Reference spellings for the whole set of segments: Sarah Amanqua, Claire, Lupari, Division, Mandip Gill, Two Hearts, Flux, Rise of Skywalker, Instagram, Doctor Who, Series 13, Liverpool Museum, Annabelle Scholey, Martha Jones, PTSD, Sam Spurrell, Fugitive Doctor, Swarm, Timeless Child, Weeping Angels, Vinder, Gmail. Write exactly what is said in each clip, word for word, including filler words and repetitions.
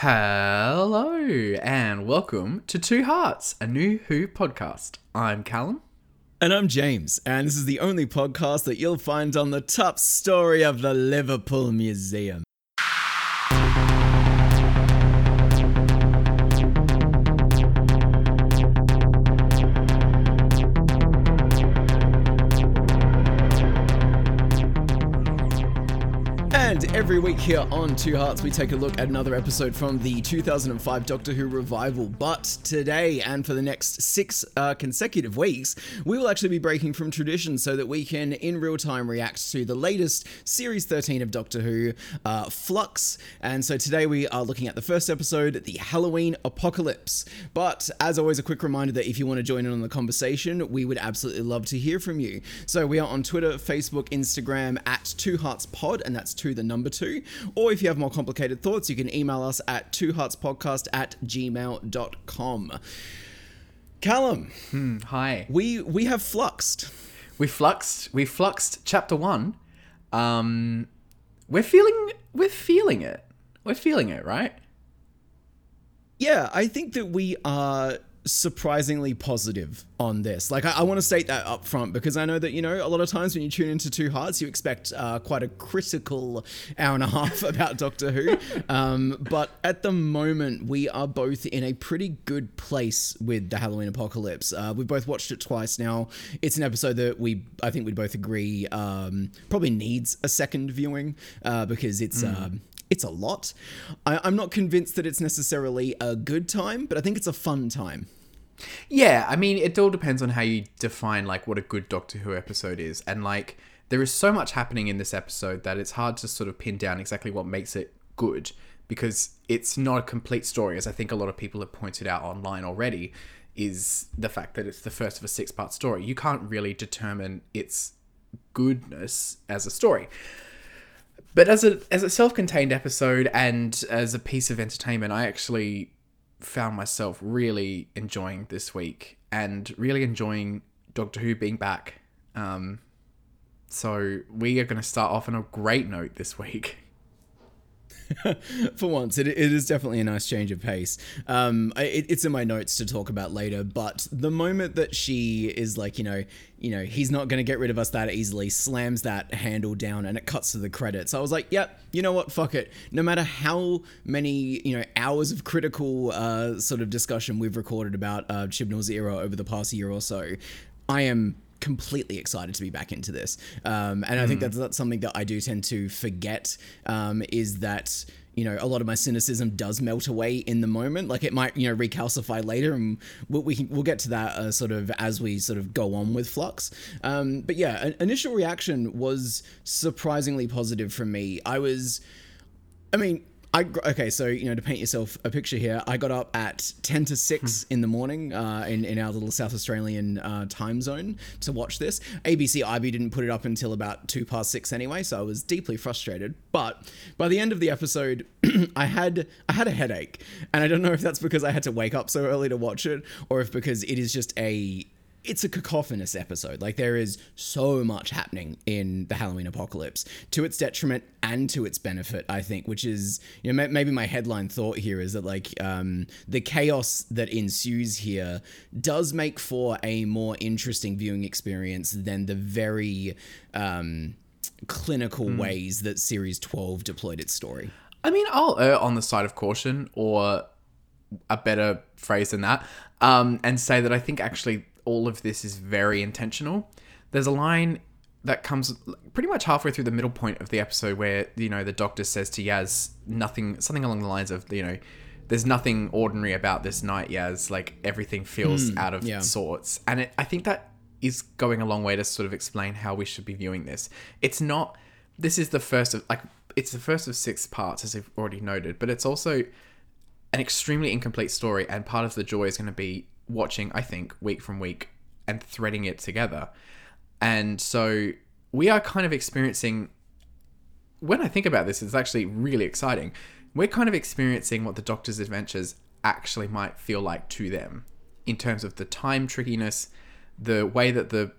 Hello and welcome to Two Hearts, a new Who podcast. I'm Callum. And I'm James, and this is the only podcast that you'll find on the top story of the Liverpool Museum. Every week here on Two Hearts, we take a look at another episode from the two thousand five Doctor Who revival. But today, and for the next six uh, consecutive weeks, we will actually be breaking from tradition so that we can, in real time, react to the latest Series thirteen of Doctor Who, uh, Flux. And so today we are looking at the first episode, the Halloween Apocalypse. But as always, a quick reminder that if you want to join in on the conversation, we would absolutely love to hear from you. So we are on Twitter, Facebook, Instagram, at Two Hearts Pod, and that's two the number two. Or if you have more complicated thoughts, you can email us at two hearts podcast at gmail dot com. Callum. Hmm, hi. We we have fluxed. We fluxed. We fluxed chapter one. Um, we're feeling we're feeling it. We're feeling it, right? Yeah, I think that we are surprisingly positive on this. Like, I, I want to state that up front, because I know that, you know, a lot of times when you tune into Two Hearts, you expect uh, quite a critical hour and a half about Doctor Who. Um, but at the moment, we are both in a pretty good place with the Halloween Apocalypse. Uh, we've both watched it twice now. It's an episode that we, I think we'd both agree, um, probably needs a second viewing uh, because it's... Mm. Um, It's a lot. I, I'm not convinced that it's necessarily a good time, but I think it's a fun time. Yeah, I mean, it all depends on how you define, like, what a good Doctor Who episode is. And, like, there is so much happening in this episode that it's hard to sort of pin down exactly what makes it good, because it's not a complete story, as I think a lot of people have pointed out online already, is the fact that it's the first of a six-part story. You can't really determine its goodness as a story. But as a as a self-contained episode and as a piece of entertainment, I actually found myself really enjoying this week and really enjoying Doctor Who being back. Um, so we are going to start off on a great note this week. For once, it, it is definitely a nice change of pace. Um, it, it's in my notes to talk about later, but the moment that she is like, you know, you know, he's not going to get rid of us that easily, slams that handle down, and it cuts to the credits. I was like, yep, you know what? Fuck it. No matter how many, you know, hours of critical uh, sort of discussion we've recorded about uh, Chibnall's era over the past year or so, I am completely excited to be back into this. Um, and I think mm. that's, that's something that I do tend to forget, um, is that, you know, a lot of my cynicism does melt away in the moment. Like, it might, you know, recalcify later, and we'll, we can, we'll get to that uh, sort of as we sort of go on with Flux. Um, but yeah, an initial reaction was surprisingly positive from me. I was, I mean, I, okay, so, you know, to paint yourself a picture here, I got up at ten to six in the morning uh, in, in our little South Australian uh, time zone to watch this. A B C iview didn't put it up until about two past six anyway, so I was deeply frustrated. But by the end of the episode, I had I had a headache. And I don't know if that's because I had to wake up so early to watch it, or if because it is just a... it's a cacophonous episode. Like, there is so much happening in the Halloween Apocalypse, to its detriment and to its benefit, I think, which is, you know, maybe my headline thought here is that, like, um, the chaos that ensues here does make for a more interesting viewing experience than the very um, clinical mm. ways that Series twelve deployed its story. I mean, I'll err on the side of caution, or a better phrase than that, um, and say that I think actually... all of this is very intentional. There's a line that comes pretty much halfway through the middle point of the episode where, you know, the Doctor says to Yaz nothing, something along the lines of, you know, there's nothing ordinary about this night, Yaz. Like, everything feels mm, out of yeah. sorts. And it, I think that is going a long way to sort of explain how we should be viewing this. It's not, this is the first of, like, it's the first of six parts, as I've already noted, but it's also an extremely incomplete story. And part of the joy is going to be watching, I think, week from week and threading it together. And so we are kind of experiencing, when I think about this, it's actually really exciting. We're kind of experiencing what the Doctor's adventures actually might feel like to them, in terms of the time trickiness, the way that the,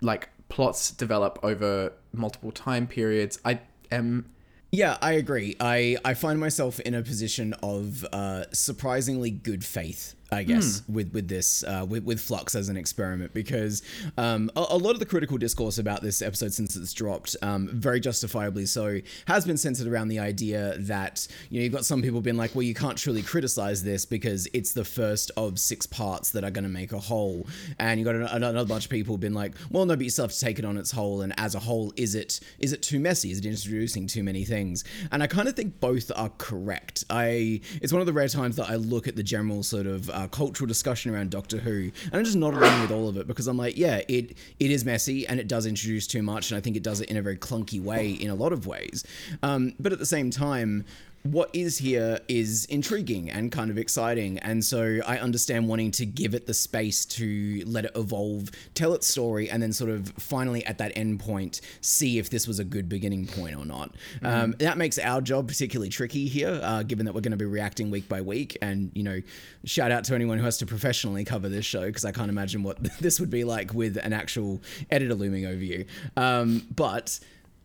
like, plots develop over multiple time periods. I am Yeah, I agree. I, I find myself in a position of uh, surprisingly good faith, I guess, mm. with with this, uh, with, with Flux as an experiment, because um, a, a lot of the critical discourse about this episode since it's dropped, um, very justifiably so, has been centered around the idea that, you know, you've got some people being like, well, you can't truly criticize this because it's the first of six parts that are going to make a whole. And you've got another bunch of people being like, well, no, but you still have to take it on its whole. And as a whole, is it is it too messy? Is it introducing too many things? And I kind of think both are correct. I It's one of the rare times that I look at the general sort of uh, cultural discussion around Doctor Who, and I'm just not along with all of it, because I'm like, yeah, it it is messy, and it does introduce too much, and I think it does it in a very clunky way in a lot of ways. Um, but at the same time, what is here is intriguing and kind of exciting, and so I understand wanting to give it the space to let it evolve, tell its story, and then sort of finally at that end point see if this was a good beginning point or not. Mm-hmm. Um, that makes our job particularly tricky here, uh, given that we're going to be reacting week by week, and, you know, shout out to anyone who has to professionally cover this show, because I can't imagine what this would be like with an actual editor looming over you. Um, but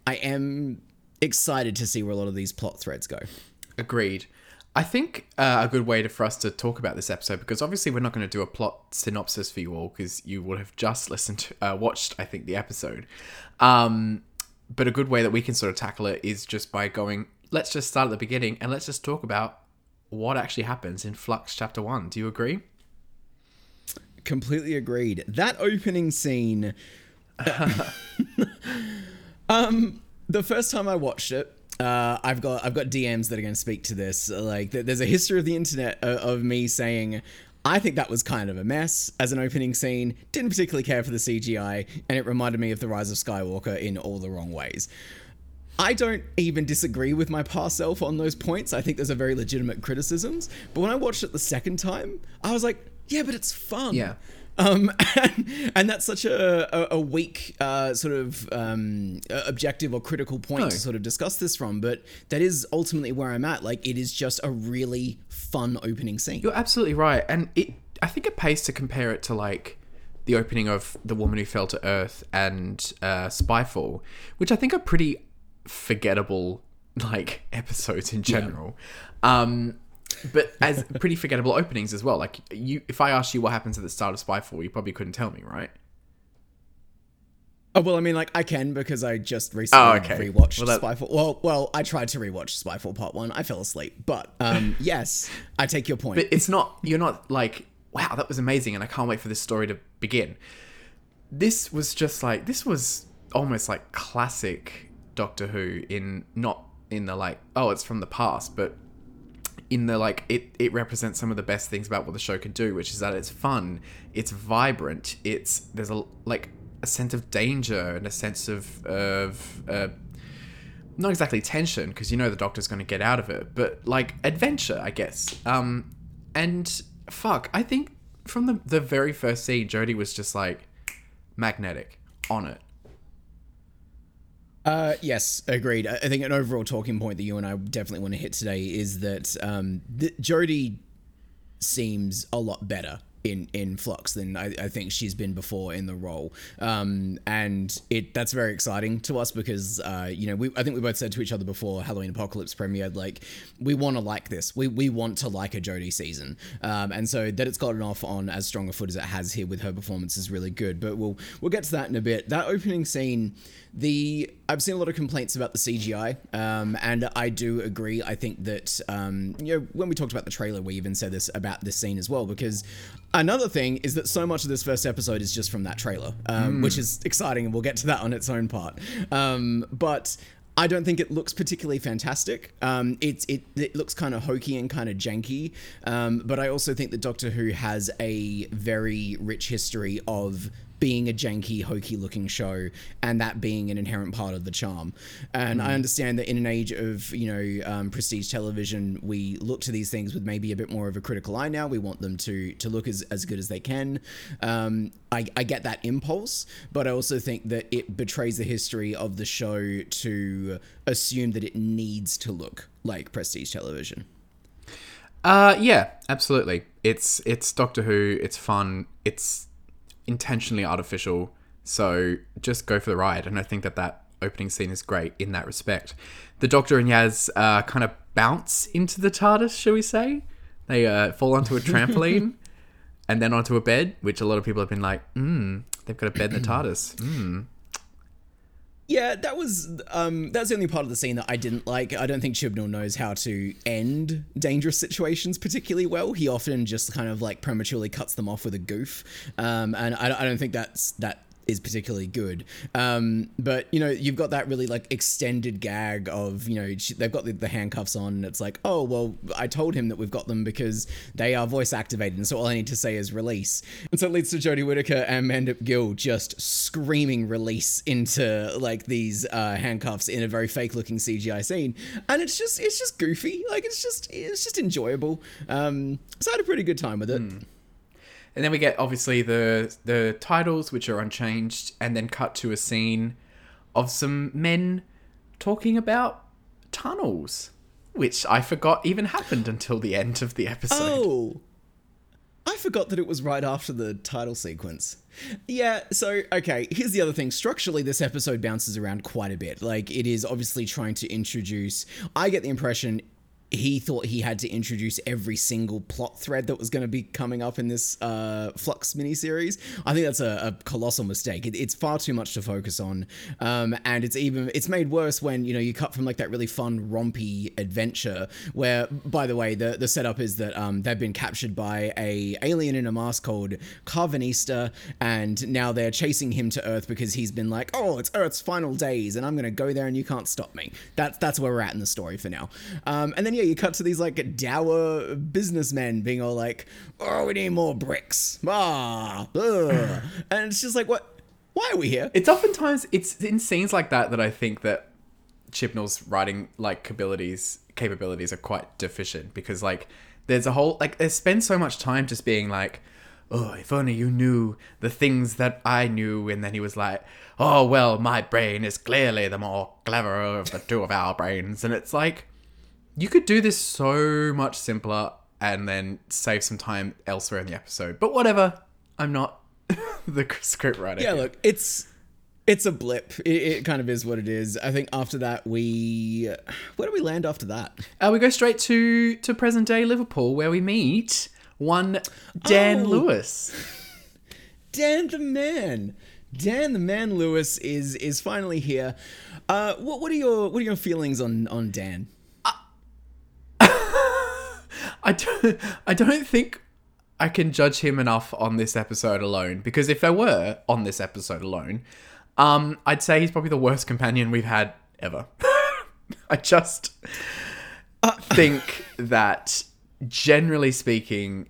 I am excited to see where a lot of these plot threads go. Agreed. I think uh, a good way to, for us to talk about this episode, because obviously we're not going to do a plot synopsis for you all, because you would have just listened to, uh, watched, I think, the episode. Um, but a good way that we can sort of tackle it is just by going, let's just start at the beginning and let's just talk about what actually happens in Flux Chapter one. Do you agree? Completely agreed. That opening scene... um... The first time I watched it, uh, I've got I've got D Ms that are going to speak to this. Like, there's a history of the internet of, of me saying, I think that was kind of a mess as an opening scene. Didn't particularly care for the C G I, and it reminded me of the Rise of Skywalker in all the wrong ways. I don't even disagree with my past self on those points. I think those are very legitimate criticisms. But when I watched it the second time, I was like, yeah, but it's fun. Yeah. Um, and, and that's such a, a, a weak uh, sort of um, objective or critical point no. to sort of discuss this from, but that is ultimately where I'm at. Like, it is just a really fun opening scene. You're absolutely right. And it, I think it pays to compare it to, like, the opening of The Woman Who Fell to Earth and uh, Spyfall, which I think are pretty forgettable, like, episodes in general. Yeah. Um But as pretty forgettable openings as well. Like, you, if I asked you what happens at the start of Spyfall, you probably couldn't tell me, right? Oh, well, I mean, like, I can, because I just recently oh, okay. rewatched well, that... Spyfall. Well, well, I tried to rewatch Spyfall Part One. I fell asleep, but um, yes, I take your point. But it's not. You're not like, wow, that was amazing, and I can't wait for this story to begin. This was just like this was almost like classic Doctor Who in not in the like, oh, it's from the past, but. In the, like, it, it represents some of the best things about what the show can do, which is that it's fun, it's vibrant, it's, there's a, like, a sense of danger and a sense of, of uh, not exactly tension, because you know the Doctor's going to get out of it, but, like, adventure, I guess. Um, and, fuck, I think from the, the very first scene, Jodie was just, like, magnetic, on it. Uh, yes, agreed. I think an overall talking point that you and I definitely want to hit today is that um, th- Jodie seems a lot better in, in Flux than I, I think she's been before in the role. Um, and it that's very exciting to us because, uh, you know, we, I think we both said to each other before Halloween Apocalypse premiered, like, we want to like this. We we want to like a Jodie season. Um, and so that it's gotten off on as strong a foot as it has here with her performance is really good. But we'll we'll get to that in a bit. That opening scene... The I've seen a lot of complaints about the C G I, um, and I do agree. I think that, um, you know, when we talked about the trailer, we even said this about this scene as well, because another thing is that so much of this first episode is just from that trailer, um, mm. which is exciting, and we'll get to that on its own part. Um, but... I don't think it looks particularly fantastic. Um, it, it it looks kind of hokey and kind of janky, um, but I also think that Doctor Who has a very rich history of being a janky, hokey-looking show, and that being an inherent part of the charm. And mm. I understand that in an age of, you know, um, prestige television, we look to these things with maybe a bit more of a critical eye now. We want them to to look as, as good as they can. Um, I, I get that impulse, but I also think that it betrays the history of the show to assume that it needs to look like prestige television. Uh, yeah, absolutely. It's it's Doctor Who. It's fun. It's intentionally artificial. So just go for the ride. And I think that that opening scene is great in that respect. The Doctor and Yaz uh, kind of bounce into the TARDIS, shall we say. They uh, fall onto a trampoline and then onto a bed, which a lot of people have been like, hmm, they've got a bed in the TARDIS. Hmm. Yeah, that was um, that's the only part of the scene that I didn't like. I don't think Chibnall knows how to end dangerous situations particularly well. He often just kind of like prematurely cuts them off with a goof, um, and I, I don't think that's that is particularly good. Um, but you know, you've got that really like extended gag of, you know, they've got the, the handcuffs on, and it's like, oh well, I told him that we've got them because they are voice activated, and so all I need to say is release. And so it leads to Jodie Whittaker and Mandip Gill just screaming release into like these uh, handcuffs in a very fake looking C G I scene, and it's just it's just goofy, like it's just it's just enjoyable. Um, so I had a pretty good time with it. Mm. And then we get, obviously, the the titles, which are unchanged, and then cut to a scene of some men talking about tunnels, which I forgot even happened until the end of the episode. Oh, I forgot that it was right after the title sequence. Yeah, so, okay, here's the other thing. Structurally, this episode bounces around quite a bit. Like, it is obviously trying to introduce... I get the impression... he thought he had to introduce every single plot thread that was going to be coming up in this uh, Flux miniseries. I think that's a, a colossal mistake. It, it's far too much to focus on. Um, and it's even, it's made worse when, you know, you cut from like that really fun rompy adventure where, by the way, the, the setup is that um, they've been captured by a alien in a mask called Carvanista. And now they're chasing him to Earth because he's been like, oh, it's Earth's final days and I'm going to go there and you can't stop me. That's, that's where we're at in the story for now. Um, and then, yeah, you cut to these like dour businessmen being all like, oh, we need more bricks. Ah, ugh. And it's just like, what? Why are we here? It's oftentimes, it's in scenes like that that I think that Chibnall's writing like capabilities, capabilities are quite deficient, because like there's a whole, like they spend so much time just being like, oh, if only you knew the things that I knew. And then he was like, oh, well, my brain is clearly the more clever of the two of our brains. And it's like, you could do this so much simpler and then save some time elsewhere in the episode. But whatever, I'm not the script writer. Yeah, here. Look, it's it's a blip. It, it kind of is what it is. I think after that, we... Where do we land after that? Uh, we go straight to, to present-day Liverpool, where we meet one Dan oh. Lewis. Dan the man. Dan the man Lewis is is finally here. Uh, what what are your what are your feelings on, on Dan? I don't, I don't think I can judge him enough on this episode alone, because if I were on this episode alone, um, I'd say he's probably the worst companion we've had ever. I just uh, think that, generally speaking,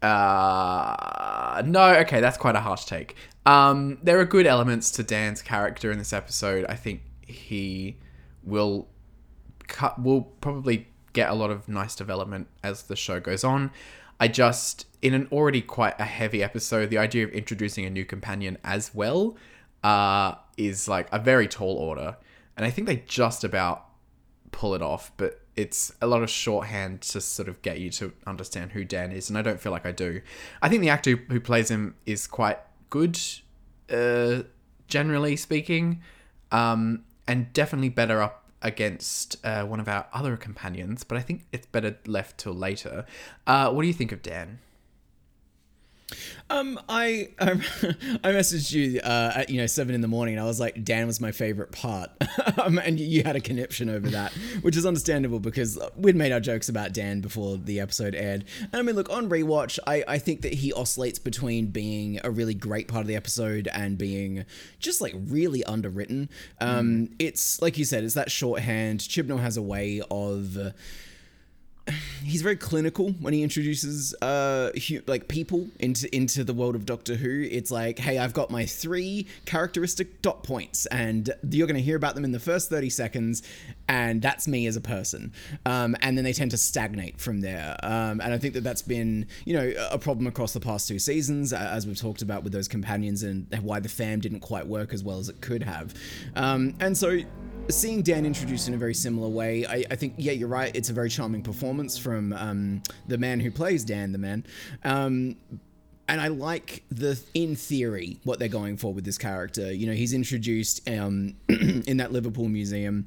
uh, no, okay, that's quite a harsh take. Um, there are good elements to Dan's character in this episode. I think he will cut, will probably... get a lot of nice development as the show goes on. I just, in an already quite a heavy episode, the idea of introducing a new companion as well uh, is like a very tall order. And I think they just about pull it off, but it's a lot of shorthand to sort of get you to understand who Dan is. And I don't feel like I do. I think the actor who plays him is quite good, uh, generally speaking, um, and definitely better up against uh, one of our other companions, but I think it's better left till later. Uh, what do you think of Dan? Um, I I, I messaged you uh, at you know seven in the morning, and I was like, Dan was my favorite part, um, and you had a conniption over that, which is understandable because we'd made our jokes about Dan before the episode aired. And I mean, look, on rewatch, I I think that he oscillates between being a really great part of the episode and being just like really underwritten. Um, mm. It's like you said, it's that shorthand. Chibnall has a way of. Uh, He's very clinical when he introduces uh hu- like people into into the world of Doctor Who. It's like, hey, I've got my three characteristic dot points, and you're going to hear about them in the first thirty seconds, and that's me as a person. Um, and then they tend to stagnate from there. Um, and I think that that's been, you know, a problem across the past two seasons, as we've talked about with those companions and why the fam didn't quite work as well as it could have. Um, and so... Seeing Dan introduced in a very similar way, I, I think, yeah, you're right. It's a very charming performance from um, the man who plays Dan, the man. Um, And I like the, in theory, what they're going for with this character. You know, he's introduced um, in that Liverpool Museum.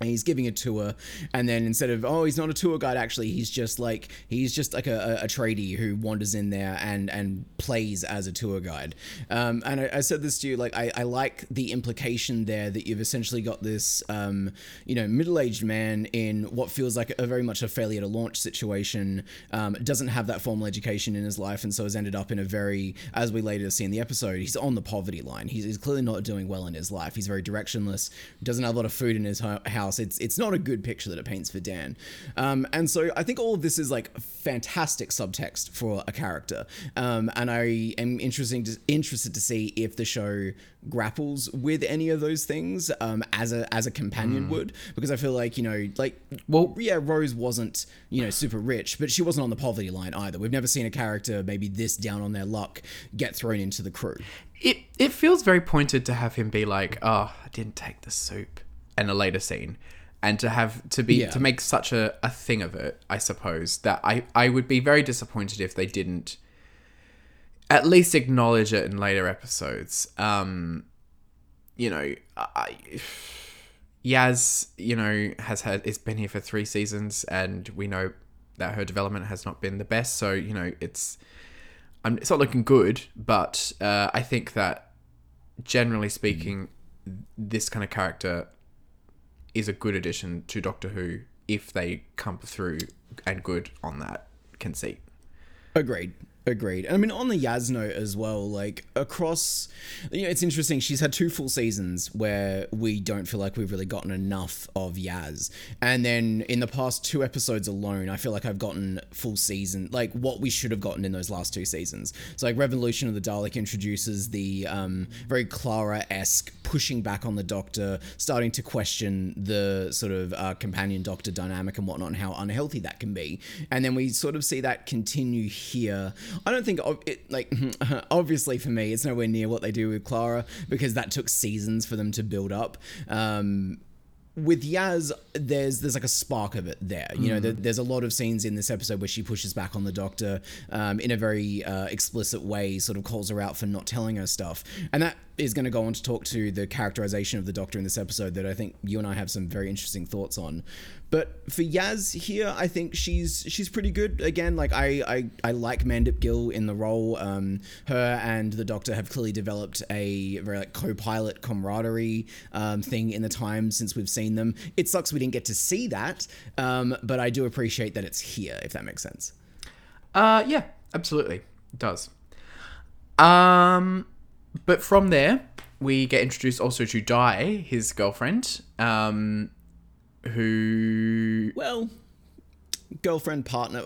He's giving a tour, and then instead of, oh, he's not a tour guide, actually, he's just like, he's just like a, a, a tradie who wanders in there and, and plays as a tour guide. Um, and I, I said this to you, like, I, I like the implication there that you've essentially got this, um, you know, middle-aged man in what feels like a very much a failure to launch situation, um, doesn't have that formal education in his life, and so has ended up in a very, as we later see in the episode, he's on the poverty line. He's, he's clearly not doing well in his life. He's very directionless, doesn't have a lot of food in his house. It's it's not a good picture that it paints for Dan. Um, and so I think all of this is like fantastic subtext for a character. Um, and I am interesting to, interested to see if the show grapples with any of those things um, as a as a companion mm. would, because I feel like, you know, like, well, yeah, Rose wasn't, you know, super rich, but she wasn't on the poverty line either. We've never seen a character maybe this down on their luck get thrown into the crew. It, it feels very pointed to have him be like, oh, I didn't take the soup. And a later scene, and to have to be yeah. to make such a, a thing of it, I suppose that I, I would be very disappointed if they didn't at least acknowledge it in later episodes. Um, you know, I, Yaz, you know, has had it's been here for three seasons, and we know that her development has not been the best. So you know, it's I'm, it's not looking good, but uh, I think that generally speaking, mm. this kind of character is a good addition to Doctor Who if they come through and good on that conceit. Agreed. Agreed. I mean, on the Yaz note as well, like across, you know, it's interesting. She's had two full seasons where we don't feel like we've really gotten enough of Yaz. And then in the past two episodes alone, I feel like I've gotten full season, like what we should have gotten in those last two seasons. So like Revolution of the Dalek introduces the um, very Clara-esque pushing back on the Doctor, starting to question the sort of uh, companion Doctor dynamic and whatnot and how unhealthy that can be. And then we sort of see that continue here. I don't think it, like, obviously for me, it's nowhere near what they do with Clara because that took seasons for them to build up. Um, with Yaz, there's there's like a spark of it there. You know, there, there's a lot of scenes in this episode where she pushes back on the Doctor um, in a very uh, explicit way, sort of calls her out for not telling her stuff. And that is going to go on to talk to the characterization of the Doctor in this episode that I think you and I have some very interesting thoughts on. But for Yaz here, I think she's she's pretty good. Again, like I I, I like Mandip Gill in the role. Um, her and the Doctor have clearly developed a very like co-pilot camaraderie um, thing in the time since we've seen them. It sucks we didn't get to see that, um, but I do appreciate that it's here, if that makes sense. Uh, yeah, absolutely. It does. Um, but from there, we get introduced also to Di, his girlfriend. Um... who well girlfriend partner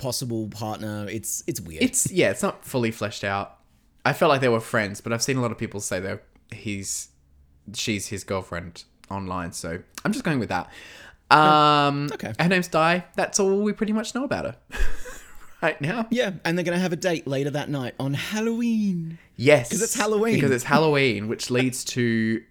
possible partner it's it's weird it's yeah it's not fully fleshed out. I felt like they were friends, but I've seen a lot of people say that he's she's his girlfriend online, so I'm just going with that. Um oh, okay, her name's Di. That's all we pretty much know about her right now. Yeah, and they're gonna have a date later that night on Halloween. Yes, because it's Halloween because it's Halloween which leads to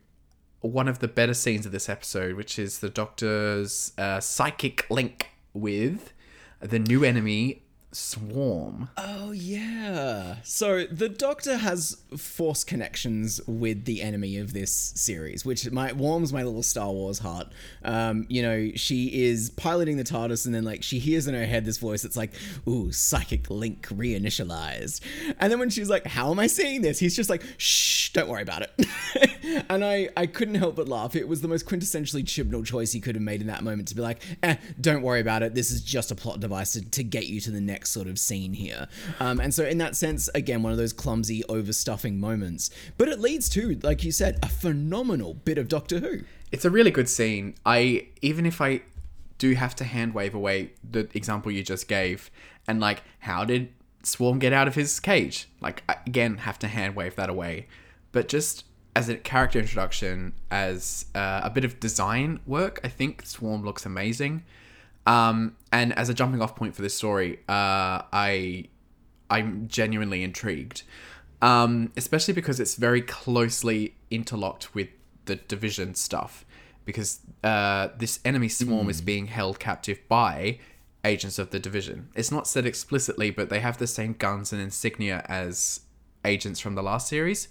one of the better scenes of this episode, which is the Doctor's uh, psychic link with the new enemy, Swarm. Oh, yeah. So the Doctor has force connections with the enemy of this series, which my, warms my little Star Wars heart. Um, you know, she is piloting the TARDIS and then, like, she hears in her head this voice that's like, ooh, psychic link reinitialized. And then when she's like, how am I seeing this? He's just like, shh, don't worry about it. And I, I couldn't help but laugh. It was the most quintessentially Chibnall choice he could have made in that moment to be like, eh, don't worry about it. This is just a plot device to, to get you to the next sort of scene here. Um, and so in that sense, again, one of those clumsy overstuffing moments, but it leads to, like you said, a phenomenal bit of Doctor Who. It's a really good scene. I, even if I do have to hand wave away the example you just gave and like, how did Swarm get out of his cage? Like, I, again, have to hand wave that away, but just as a character introduction, as uh, a bit of design work, I think Swarm looks amazing. Um, and as a jumping off point for this story, uh, I, I'm genuinely intrigued, um, especially because it's very closely interlocked with the Division stuff because uh, this enemy Swarm mm. is being held captive by agents of the Division. It's not said explicitly, but they have the same guns and insignia as agents from the last series.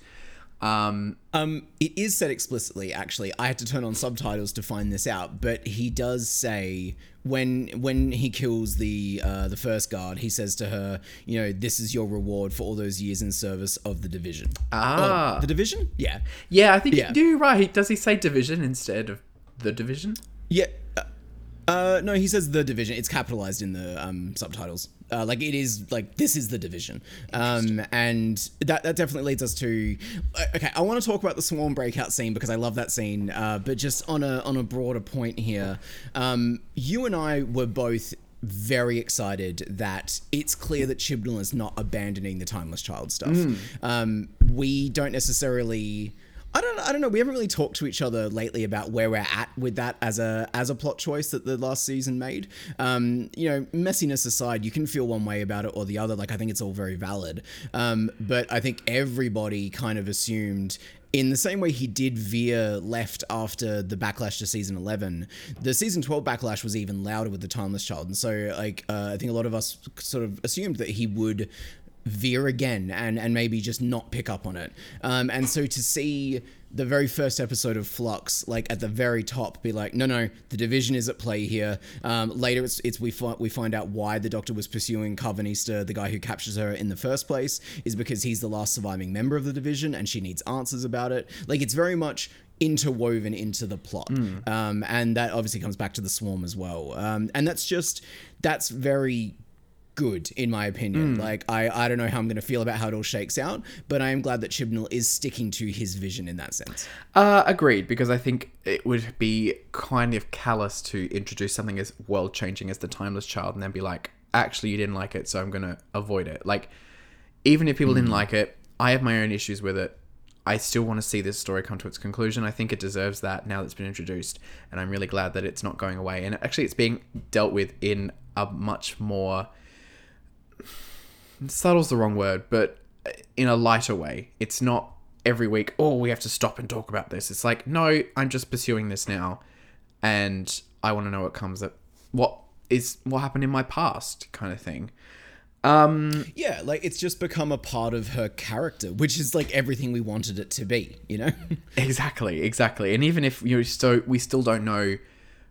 Um, um, it is said explicitly, actually. I had to turn on subtitles to find this out, but he does say when when he kills the uh, the first guard, he says to her, you know, this is your reward for all those years in service of the Division. Ah, oh, the Division? Yeah, yeah. I think yeah. you're right. Does he say Division instead of the Division? Yeah. Uh, no, he says the Division. It's capitalized in the um subtitles. Uh, like it is like this is the Division, um, and that that definitely leads us to. Okay, I want to talk about the Swarm breakout scene because I love that scene. Uh, but just on a on a broader point here, um, you and I were both very excited that it's clear that Chibnall is not abandoning the Timeless Child stuff. Mm. Um, we don't necessarily. I don't. I don't know. We haven't really talked to each other lately about where we're at with that as a as a plot choice that the last season made. Um, you know, messiness aside, you can feel one way about it or the other. Like I think it's all very valid. Um, but I think everybody kind of assumed, in the same way he did veer left after the backlash to season eleven, the season twelve backlash was even louder with the Timeless Child, and so like uh, I think a lot of us sort of assumed that he would veer again and and maybe just not pick up on it, um and so to see the very first episode of Flux, like at the very top, be like, no no the Division is at play here. Um later it's it's we find we find out why the Doctor was pursuing Carvanista, the guy who captures her in the first place, is because he's the last surviving member of the Division and she needs answers about it. Like it's very much interwoven into the plot. mm. Um and that obviously comes back to the Swarm as well, um and that's just that's very good, in my opinion. Mm. Like, I, I don't know how I'm going to feel about how it all shakes out, but I am glad that Chibnall is sticking to his vision in that sense. Uh, agreed, because I think it would be kind of callous to introduce something as world-changing as the Timeless Child and then be like, actually, you didn't like it, so I'm going to avoid it. Like, even if people mm. didn't like it, I have my own issues with it. I still want to see this story come to its conclusion. I think it deserves that now that it's been introduced, and I'm really glad that it's not going away. And actually, it's being dealt with in a much more... subtle's the wrong word, but in a lighter way. It's not every week, oh, we have to stop and talk about this. It's like, no, I'm just pursuing this now, and I want to know what comes up, what is what happened in my past, kind of thing. Um, yeah, like it's just become a part of her character, which is like everything we wanted it to be, you know? exactly, exactly. And even if you know, so we still don't know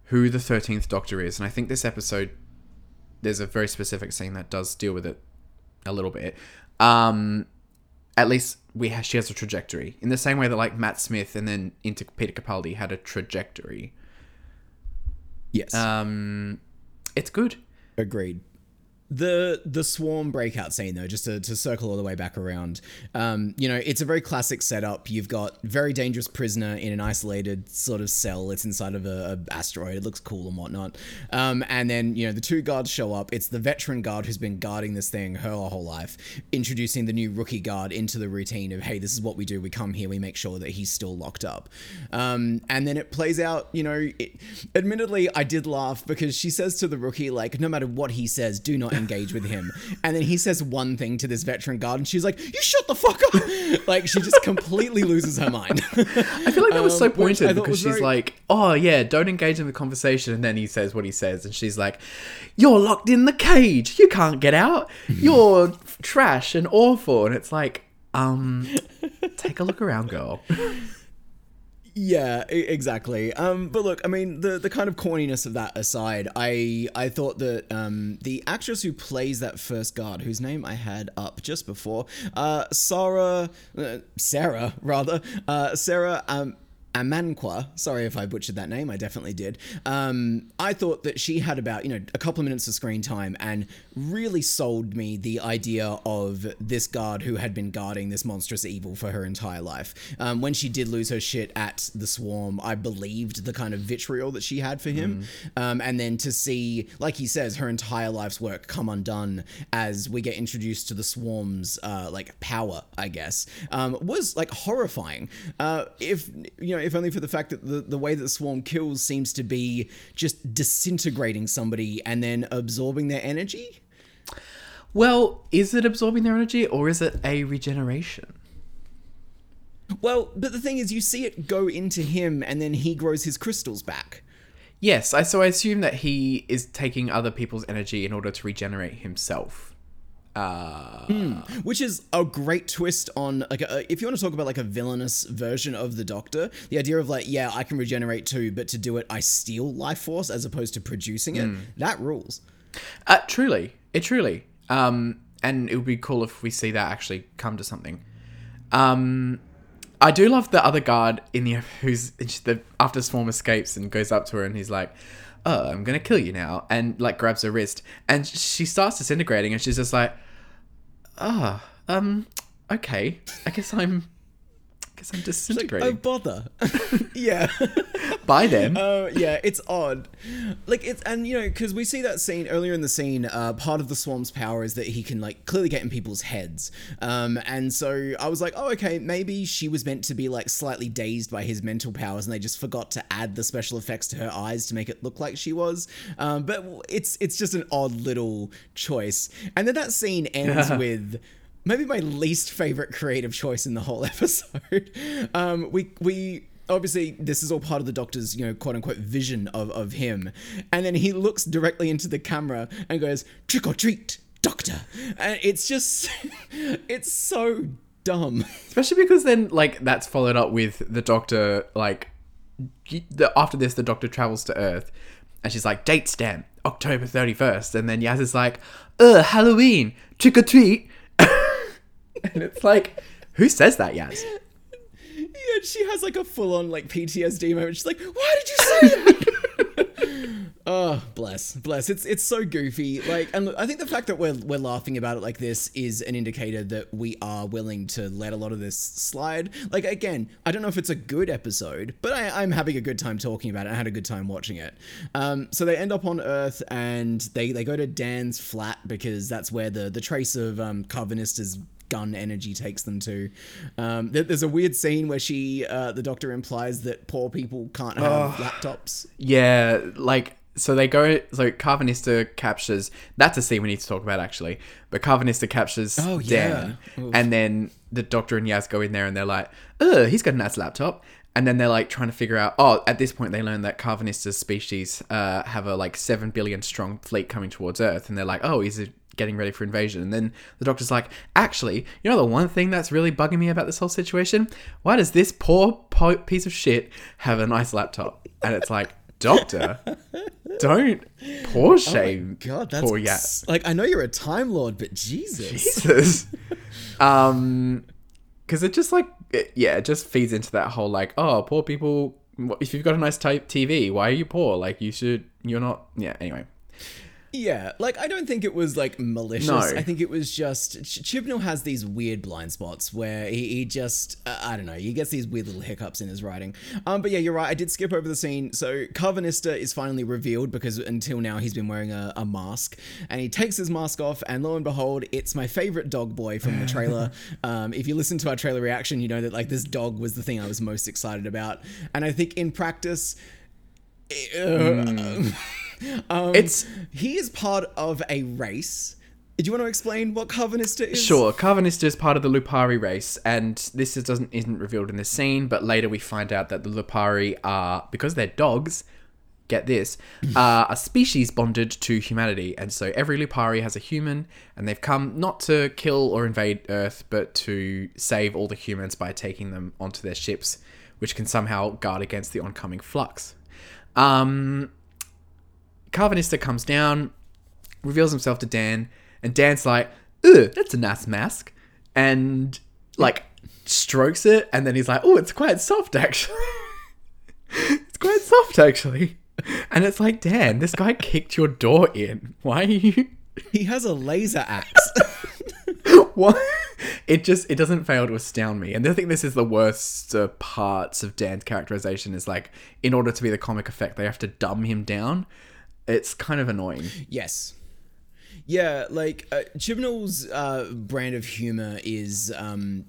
who the thirteenth Doctor is, and I think this episode, there's a very specific scene that does deal with it a little bit. Um, at least we ha- she has a trajectory. In the same way that like Matt Smith and then into Peter Capaldi had a trajectory. Yes. Um, it's good. Agreed. The the Swarm breakout scene, though, just to, to circle all the way back around, um, you know, it's a very classic setup. You've got very dangerous prisoner in an isolated sort of cell. It's inside of a, a asteroid. It looks cool and whatnot. Um, and then, you know, the two guards show up. It's the veteran guard who's been guarding this thing her whole life, introducing the new rookie guard into the routine of, hey, this is what we do. We come here. We make sure that he's still locked up. Um, and then it plays out, you know, it, admittedly, I did laugh because she says to the rookie, like, no matter what he says, do not engage with him, and then he says one thing to this veteran guard and she's like, you shut the fuck up. Like she just completely loses her mind. I feel like that was um, so pointed because she's very... like, oh yeah, don't engage in the conversation, and then he says what he says and she's like, you're locked in the cage, you can't get out, you're trash and awful, and it's like, um take a look around, girl. Yeah, exactly. Um, but look, I mean, the, the kind of corniness of that aside, I I thought that um, the actress who plays that first guard, whose name I had up just before, uh, Sarah, uh, Sarah rather, uh, Sarah um, Amanqua. Sorry if I butchered that name. I definitely did. Um, I thought that she had about, you know, a couple of minutes of screen time and really sold me the idea of this guard who had been guarding this monstrous evil for her entire life. Um, when she did lose her shit at the Swarm, I believed the kind of vitriol that she had for him. Mm. Um, and then to see, like he says, her entire life's work come undone as we get introduced to the Swarm's, uh, like, power, I guess, um, was, like, horrifying. Uh, if, you know, if only for the fact that the, the way that the Swarm kills seems to be just disintegrating somebody and then absorbing their energy. Well, is it absorbing their energy or is it a regeneration? Well, but the thing is, you see it go into him and then he grows his crystals back. Yes, I so I assume that he is taking other people's energy in order to regenerate himself. Uh... Mm, which is a great twist on, like, a, if you want to talk about like a villainous version of the Doctor, the idea of like, yeah, I can regenerate too, but to do it, I steal life force as opposed to producing it. Mm. That rules. Uh, truly, it truly. Um, and it would be cool if we see that actually come to something. Um, I do love the other guard in the who's the after Swarm escapes and goes up to her and he's like, "Oh, I'm gonna kill you now," and like grabs her wrist and she starts disintegrating and she's just like, "Ah, oh, um, okay. I guess I'm, I guess I'm disintegrating." Like, oh, bother. Yeah. Bye then. Oh, uh, yeah. It's odd. Like it's, and you know, cause we see that scene earlier in the scene, uh, part of the Swarm's power is that he can like clearly get in people's heads. Um, and so I was like, oh, okay, maybe she was meant to be like slightly dazed by his mental powers and they just forgot to add the special effects to her eyes to make it look like she was. Um, but it's, it's just an odd little choice. And then that scene ends with maybe my least favorite creative choice in the whole episode. Um, we, we, Obviously, this is all part of the Doctor's, you know, quote-unquote vision of, of him. And then he looks directly into the camera and goes, "Trick or treat, Doctor." And it's just... it's so dumb. Especially because then, like, that's followed up with the Doctor, like... The, after this, the Doctor travels to Earth. And she's like, "Date stamp, October thirty-first. And then Yaz is like, "Ugh, Halloween, trick or treat." And it's like, who says that, Yaz? Yeah, she has like a full-on like P T S D moment. She's like, "Why did you say that?" Oh, bless, bless. It's it's so goofy. Like, and I think the fact that we're we're laughing about it like this is an indicator that we are willing to let a lot of this slide. Like, again, I don't know if it's a good episode, but I, I'm having a good time talking about it. I had a good time watching it. Um, so they end up on Earth and they they go to Dan's flat because that's where the the trace of um, Carvanista's gun energy takes them to. Um, there's a weird scene where she, uh, the Doctor implies that poor people can't have oh, laptops. Yeah, like, so they go, so Carvanista captures, that's a scene we need to talk about actually, but Carvanista captures oh, Dan, yeah. and then the Doctor and Yaz go in there and they're like, "Oh, he's got a nice laptop." And then they're like trying to figure out, oh, at this point they learn that Carvanista's species uh, have a like seven billion strong fleet coming towards Earth. And they're like, oh, he's a getting ready for invasion. And then the Doctor's like, "Actually, you know the one thing that's really bugging me about this whole situation? Why does this poor po- piece of shit have a nice laptop?" And it's like, "Doctor, don't poor shame oh God, that's poor Yaz." Like, I know you're a Time Lord, but Jesus. Jesus. Um, because it just like, it, yeah, it just feeds into that whole like, oh, poor people, if you've got a nice type T V, why are you poor? Like, you should, you're not, yeah, anyway. Yeah, like, I don't think it was, like, malicious. No. I think it was just... Ch- Chibnall has these weird blind spots where he, he just... Uh, I don't know. He gets these weird little hiccups in his writing. Um, but yeah, you're right. I did skip over the scene. So Carvanista is finally revealed because until now he's been wearing a, a mask. And he takes his mask off and lo and behold, it's my favourite dog boy from the trailer. um, if you listen to our trailer reaction, you know that, like, this dog was the thing I was most excited about. And I think in practice... It, uh, mm. Um, it's he is part of a race. Do you want to explain what Carvanista is? Sure, Carvanista is part of the Lupari race, and this is, doesn't isn't revealed in this scene. But later we find out that the Lupari are, because they're dogs, get this, uh, are species bonded to humanity, and so every Lupari has a human, and they've come not to kill or invade Earth, but to save all the humans by taking them onto their ships, which can somehow guard against the oncoming Flux. Um. Carvanista comes down, reveals himself to Dan, and Dan's like, "Ugh, that's a nice mask," and like strokes it, and then he's like, "Oh, it's quite soft actually." it's quite soft actually, and it's like, Dan, this guy kicked your door in. Why are you? He has a laser axe. What? It just it doesn't fail to astound me, and I think this is the worst uh, parts of Dan's characterization is like, in order to be the comic effect, they have to dumb him down. It's kind of annoying. Yes. Yeah, like, uh, Chibnall's uh, brand of humor is... Um,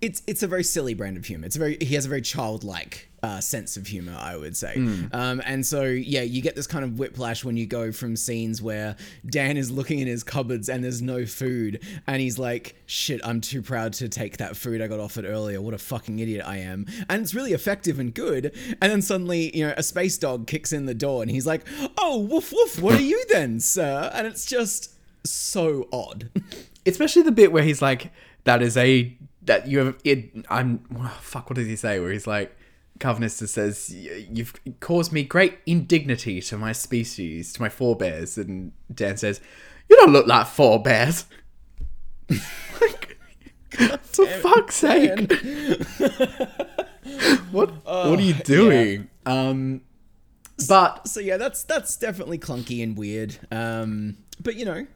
it's it's a very silly brand of humor. It's a very He has a very childlike Uh, sense of humor, I would say. Mm. Um, and so, yeah, you get this kind of whiplash when you go from scenes where Dan is looking in his cupboards and there's no food, and he's like, shit, I'm too proud to take that food I got offered earlier. What a fucking idiot I am. And it's really effective and good. And then suddenly, you know, a space dog kicks in the door and he's like, oh, woof, woof, what are you then, sir? And it's just so odd. Especially the bit where he's like, that is a, that you have, it, I'm, oh, fuck, what does he say? Where he's like, Carvanista says, you've caused me great indignity to my species, to my forebears. And Dan says, you don't look like forebears. Like, for fuck's sake. what oh, What are you doing? Yeah. Um, but so, so, yeah, that's that's definitely clunky and weird. Um, but, you know,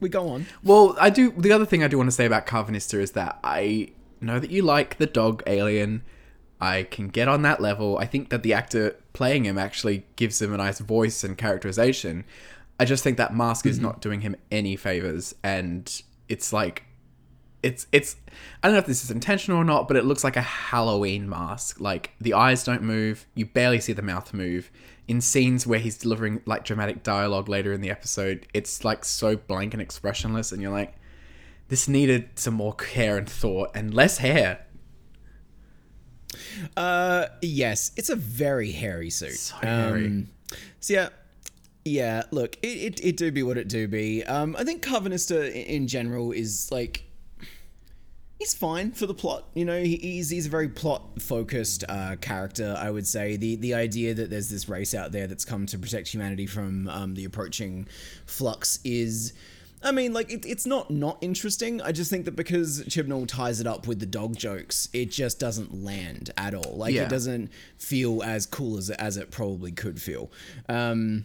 we go on. Well, I do. The other thing I do want to say about Carvanista is that I know that you like the dog alien. I can get on that level. I think that the actor playing him actually gives him a nice voice and characterization. I just think that mask mm-hmm. is not doing him any favors. And it's like, it's, it's, I don't know if this is intentional or not, but it looks like a Halloween mask. Like, the eyes don't move. You barely see the mouth move. In scenes where he's delivering like dramatic dialogue later in the episode, it's like so blank and expressionless. And you're like, this needed some more care and thought and less hair. Uh, yes, it's a very hairy suit. So hairy. Um, so yeah, yeah. Look, it, it it do be what it do be. Um, I think Carvanista in general is like, he's fine for the plot. You know, he, he's he's a very plot focused uh, character. I would say the the idea that there's this race out there that's come to protect humanity from um, the approaching Flux is. I mean, like, it, it's not not interesting. I just think that because Chibnall ties it up with the dog jokes, it just doesn't land at all. Like, yeah. It doesn't feel as cool as, as it probably could feel. Um,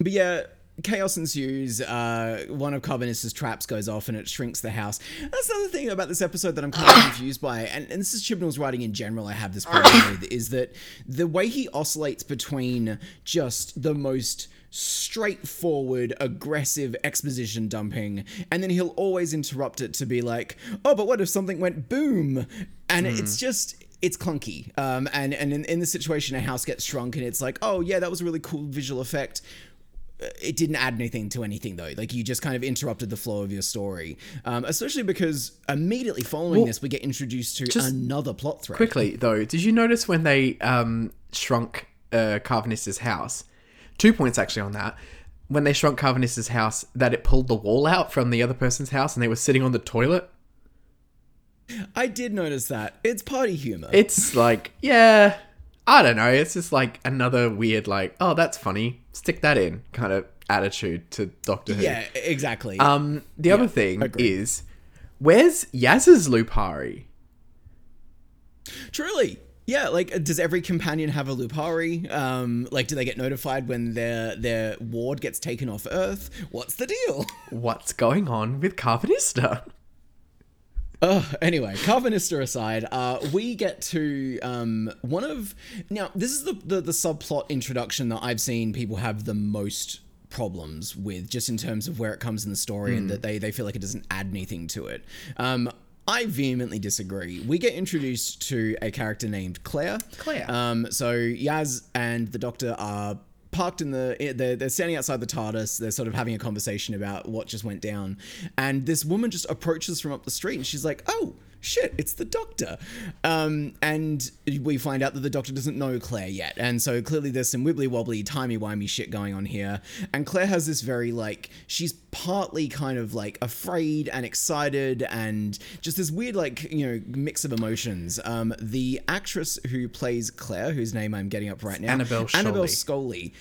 but yeah, chaos ensues. Uh, one of Carvanista's traps goes off and it shrinks the house. That's another thing about this episode that I'm kind of confused by. And, and this is Chibnall's writing in general I have this problem with, is that the way he oscillates between just the most straightforward, aggressive exposition dumping, and then he'll always interrupt it to be like, oh, but what if something went boom? And mm. it's just, it's clunky. Um, and and in, in this situation, a house gets shrunk and it's like, oh yeah, that was a really cool visual effect. It didn't add anything to anything though. Like, you just kind of interrupted the flow of your story. Um, especially because immediately following well, this, we get introduced to another plot thread. Quickly though, did you notice when they um, shrunk uh, Carvanista's house? Two points actually on that. When they shrunk Carvanista's house, that it pulled the wall out from the other person's house and they were sitting on the toilet. I did notice that. It's party humor. It's like, yeah, I don't know. It's just like another weird, like, oh, that's funny. Stick that in kind of attitude to Doctor Who. Yeah, exactly. Um, the yeah, other thing agreed. is, where's Yaz's Lupari? Truly. Yeah, like, does every companion have a Lupari? Um, like, do they get notified when their their ward gets taken off Earth? What's the deal? What's going on with Carvanista? Oh, anyway, Carvanista aside, uh, we get to um, one of... Now, this is the, the, the subplot introduction that I've seen people have the most problems with, just in terms of where it comes in the story mm. and that they, they feel like it doesn't add anything to it. Um I vehemently disagree. We get introduced to a character named Claire. Claire. Um, so Yaz and the Doctor are parked in the... They're, they're standing outside the TARDIS. They're sort of having a conversation about what just went down. And this woman just approaches from up the street and she's like, oh, shit, it's the Doctor. Um, and we find out that the Doctor doesn't know Claire yet. And so clearly there's some wibbly-wobbly, timey-wimey shit going on here. And Claire has this very, like... She's partly kind of like afraid and excited and just this weird, like, you know, mix of emotions. Um, the actress who plays Claire, whose name I'm getting up right now, Annabelle Scholey. Annabelle Scholey.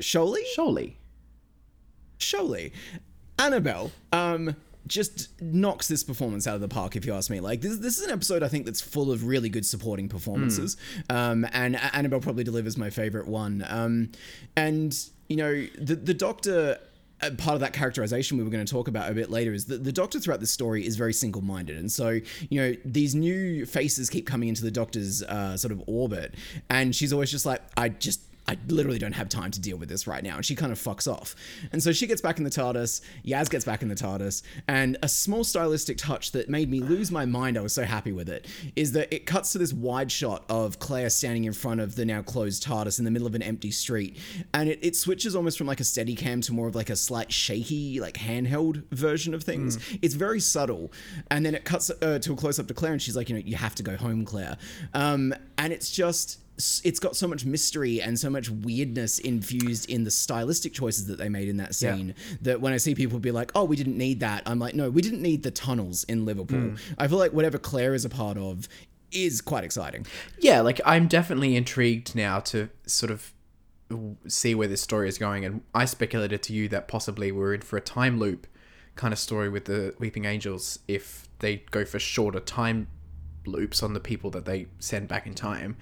Scholey? Scholey. Scholey. Annabelle, um, just knocks this performance out of the park, if you ask me. Like, this this is an episode I think that's full of really good supporting performances. Mm. Um, and Annabelle probably delivers my favorite one. Um, and, you know, the, the Doctor... Part of that characterization we were going to talk about a bit later is that the Doctor throughout this story is very single-minded. And so, you know, these new faces keep coming into the Doctor's uh, sort of orbit. And she's always just like, I just, I literally don't have time to deal with this right now. And she kind of fucks off. And so she gets back in the TARDIS, Yaz gets back in the TARDIS, and a small stylistic touch that made me lose my mind, I was so happy with it, is that it cuts to this wide shot of Claire standing in front of the now closed TARDIS in the middle of an empty street. And it, it switches almost from like a Steadicam to more of like a slight shaky, like handheld version of things. Mm. It's very subtle. And then it cuts uh, to a close-up to Claire, and she's like, you know, you have to go home, Claire. Um, and it's just... it's got so much mystery and so much weirdness infused in the stylistic choices that they made in that scene yeah. that when I see people be like, oh, we didn't need that, I'm like, no, we didn't need the tunnels in Liverpool. Mm. I feel like whatever Claire is a part of is quite exciting. Yeah, like I'm definitely intrigued now to sort of see where this story is going, and I speculated to you that possibly we're in for a time loop kind of story with the Weeping Angels if they go for shorter time loops on the people that they send back in time.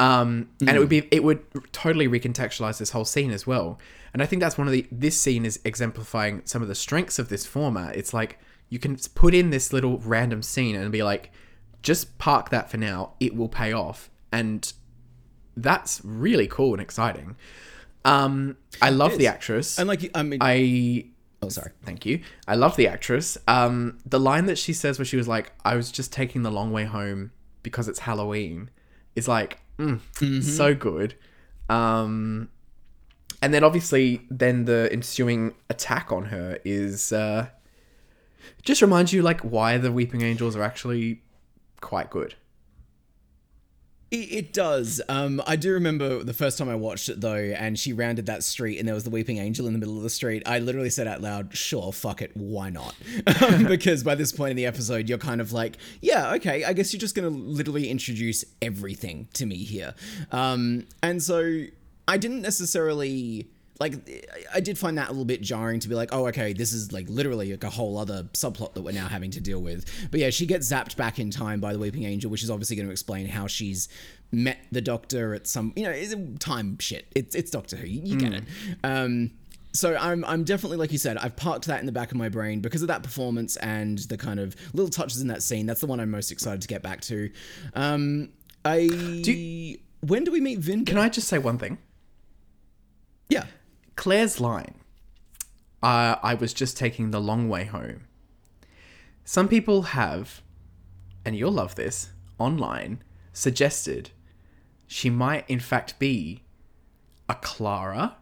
Um, and mm. it would be, it would totally recontextualize this whole scene as well. And I think that's one of the, this scene is exemplifying some of the strengths of this format. It's like, you can put in this little random scene and be like, just park that for now. It will pay off. And that's really cool and exciting. Um, I love the actress. And like, I mean, I, oh, sorry. Thank you. I love the actress. Um, the line that she says where she was like, I was just taking the long way home because it's Halloween is like, Mm, mm-hmm. so good. Um, and then obviously then the ensuing attack on her is uh, just reminds you like why the Weeping Angels are actually quite good. It does. Um, I do remember the first time I watched it though, and she rounded that street and there was the Weeping Angel in the middle of the street. I literally said out loud, sure, fuck it, why not? Um, because by this point in the episode, you're kind of like, yeah, okay, I guess you're just going to literally introduce everything to me here. Um, and so I didn't necessarily... like, I did find that a little bit jarring to be like, oh, okay, this is like literally like a whole other subplot that we're now having to deal with. But yeah, she gets zapped back in time by the Weeping Angel, which is obviously going to explain how she's met the Doctor at some, you know, time shit. It's it's Doctor Who, you, you mm. get it. Um, so I'm I'm definitely, like you said, I've parked that in the back of my brain because of that performance and the kind of little touches in that scene. That's the one I'm most excited to get back to. Um, I do you, when do we meet Vinder? Can I just say one thing? Yeah. Claire's line, uh, I was just taking the long way home. Some people have, and you'll love this, online, suggested she might in fact be a Clara,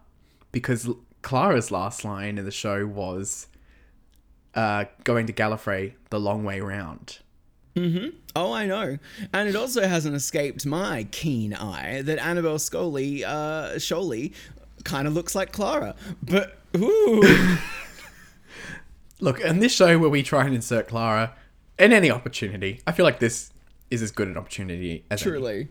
because Clara's last line in the show was uh, going to Gallifrey the long way round. Mm-hmm. Oh, I know. And it also hasn't escaped my keen eye that Annabelle Scholey, uh, Scholey, kind of looks like Clara, but ooh. Look, in this show where we try and insert Clara in any opportunity, I feel like this is as good an opportunity as truly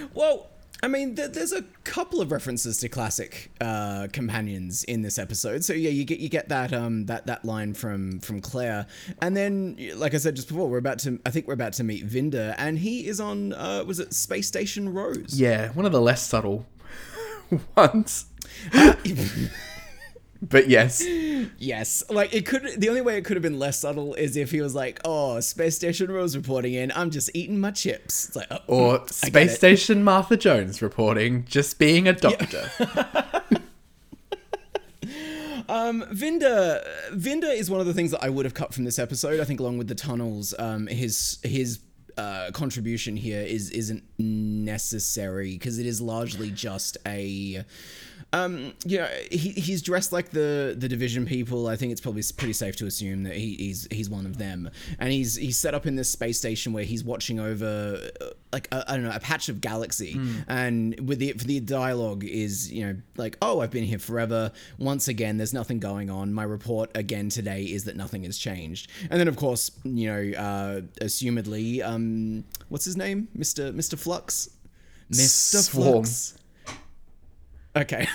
any. Well, I mean, th- there's a couple of references to classic uh, companions in this episode. So yeah, you get you get that um that, that line from from Claire, and then like I said just before, we're about to I think we're about to meet Vinder, and he is on uh, was it Space Station Rose? Yeah, one of the less subtle ones. Uh, but yes yes like it could the only way it could have been less subtle is if he was like, oh, Space Station Rose reporting in, I'm just eating my chips. It's like, oh, or mm, Space Station Martha Jones reporting, just being a doctor. Yeah. Um, Vinder, Vinder is one of the things that I would have cut from this episode. I think along with the tunnels, um, his his Uh, contribution here is isn't necessary because it is largely just a um you know he he's dressed like the the Division people. I think it's probably pretty safe to assume that he, he's he's one of them, and he's he's set up in this space station where he's watching over uh, like a, I don't know a patch of galaxy. Mm. And with the for the dialogue is, you know, like, oh, I've been here forever once again, there's nothing going on, my report again today is that nothing has changed. And then of course, you know, uh assumedly um what's his name? Mister Mister Flux? Mister Swarm. Flux. Okay.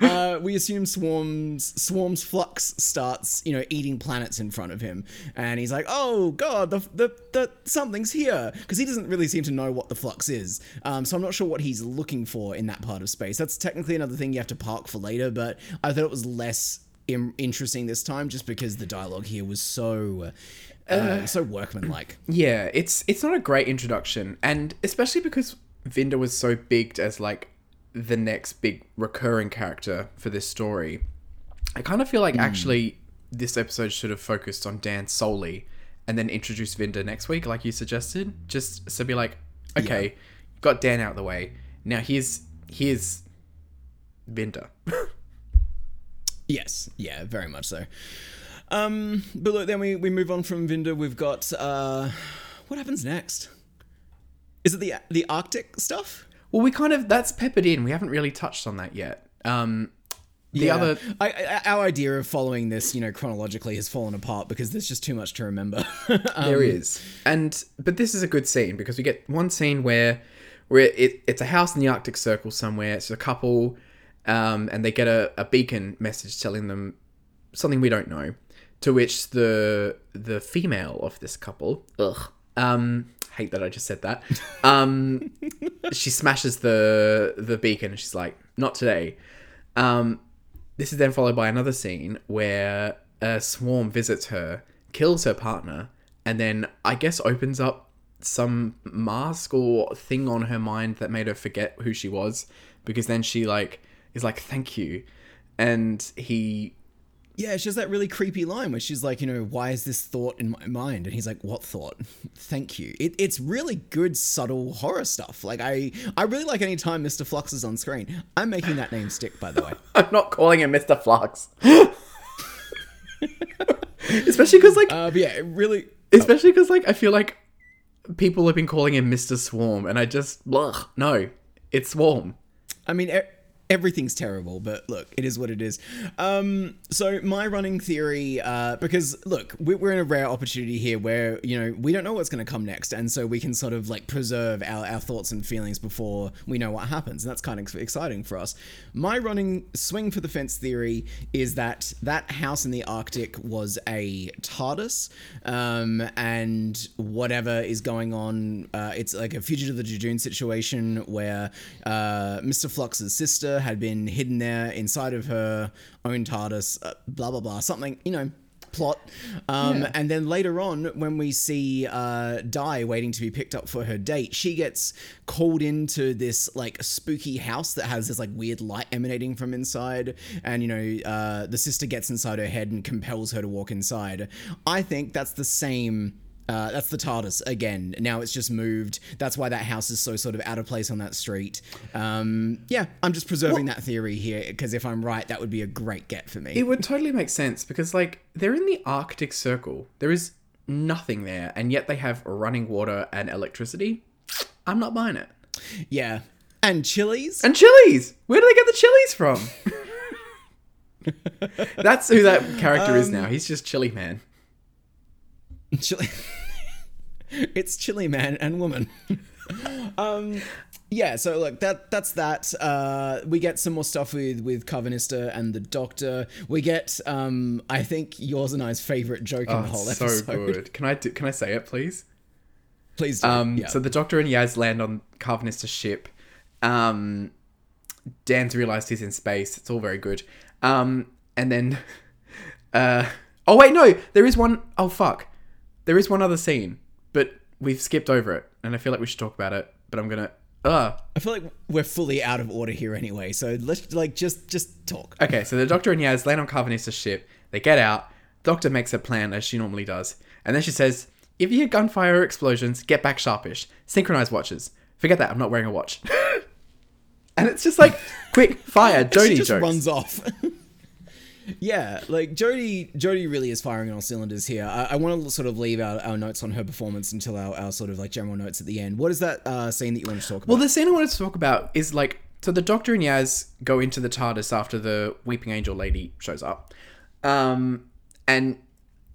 uh, we assume Swarm's, Swarm's Flux starts, you know, eating planets in front of him. And he's like, oh, God, the the, the something's here. Because he doesn't really seem to know what the Flux is. Um, so I'm not sure what he's looking for in that part of space. That's technically another thing you have to park for later, but I thought it was less im- interesting this time just because the dialogue here was so... Uh, so workmanlike. Yeah, it's it's not a great introduction, and especially because Vinder was so bigged as like the next big recurring character for this story. I kind of feel like mm. actually this episode should have focused on Dan solely and then introduced Vinder next week, like you suggested, just to be like, okay, yeah. got Dan out of the way. Now here's, here's Vinder. Yes. Yeah, very much so. Um, but look, then we, we move on from Vinder. We've got, uh, what happens next? Is it the, the Arctic stuff? Well, we kind of, that's peppered in. We haven't really touched on that yet. Um, the yeah. other, I, I, our idea of following this, you know, chronologically has fallen apart because there's just too much to remember. um, there is. And, but this is a good scene because we get one scene where, where it, it's a house in the Arctic Circle somewhere. It's a couple, um, and they get a, a beacon message telling them something we don't know, to which the, the female of this couple, ugh, um, hate that I just said that. Um, she smashes the the beacon and she's like, not today. Um, this is then followed by another scene where a swarm visits her, kills her partner, and then I guess opens up some mask or thing on her mind that made her forget who she was, because then she like is like, thank you. And he... Yeah, she has that really creepy line where she's like, you know, why is this thought in my mind? And he's like, what thought? Thank you. It, it's really good, subtle horror stuff. Like, I, I really like any time Mister Flux is on screen. I'm making that name stick, by the way. I'm not calling him Mister Flux. Especially because, like... Uh, but yeah, it really... Especially because, oh. like, I feel like people have been calling him Mister Swarm, and I just... Ugh, no, it's Swarm. I mean... Er- Everything's terrible, but look, it is what it is. Um, so my running theory, uh, because look, we're in a rare opportunity here where, you know, we don't know what's going to come next. And so we can sort of like preserve our, our thoughts and feelings before we know what happens. And that's kind of exciting for us. My running swing for the fence theory is that that house in the Arctic was a TARDIS, um, and whatever is going on. Uh, it's like a Fugitive of the Jejune situation where uh, Mister Flux's sister had been hidden there inside of her own TARDIS, uh, blah, blah, blah, something, you know, plot. Um, yeah. And then later on, when we see uh, Di waiting to be picked up for her date, she gets called into this, like, spooky house that has this, like, weird light emanating from inside. And, you know, uh, the sister gets inside her head and compels her to walk inside. I think that's the same... Uh, that's the TARDIS again. Now it's just moved. That's why that house is so sort of out of place on that street. Um, yeah, I'm just preserving well, that theory here because if I'm right, that would be a great get for me. It would totally make sense because, like, they're in the Arctic Circle. There is nothing there, and yet they have running water and electricity. I'm not buying it. Yeah. And chilies. And chilies. Where do they get the chilies from? That's who that character um, is now. He's just Chili Man. Chili. It's Chili Man and Woman. um, yeah, so look, that that's that. Uh, we get some more stuff with, with Carvanista and the Doctor. We get, um, I think, yours and I's favourite joke oh, in the whole so episode. so good. Can I, do, can I say it, please? Please do. Um, yeah. So the Doctor and Yaz land on Carvanista's ship. Um, Dan's realised he's in space. It's all very good. Um, and then... Uh, oh, wait, no. There is one... Oh, fuck. There is one other scene, but we've skipped over it, and I feel like we should talk about it, but I'm gonna... Ugh. I feel like we're fully out of order here anyway, so let's, like, just just talk. Okay, so the Doctor and Yaz land on Carvanista's ship, they get out, Doctor makes a plan, as she normally does, and then she says, if you hear gunfire or explosions, get back sharpish, synchronize watches. Forget that, I'm not wearing a watch. And it's just like, quick, fire, Jodie she just jokes. runs off. Yeah, like Jodie, Jodie really is firing on all cylinders here. I, I want to sort of leave our, our notes on her performance until our, our sort of like general notes at the end. What is that uh, scene that you wanted to talk about? Well, the scene I wanted to talk about is like, so the Doctor and Yaz go into the TARDIS after the Weeping Angel lady shows up. Um, and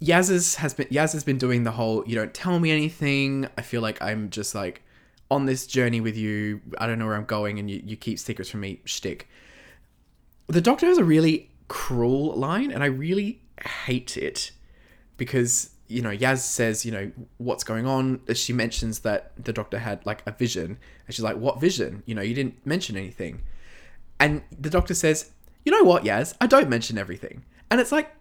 Yaz has been, Yaz has been doing the whole, you don't tell me anything. I feel like I'm just like on this journey with you. I don't know where I'm going and you, you keep secrets from me shtick. The Doctor has a really... cruel line, and I really hate it because, you know, Yaz says, you know, what's going on? She mentions that the Doctor had like a vision, and she's like, what vision? You know, you didn't mention anything. And the Doctor says, you know what, Yaz, I don't mention everything. And it's like,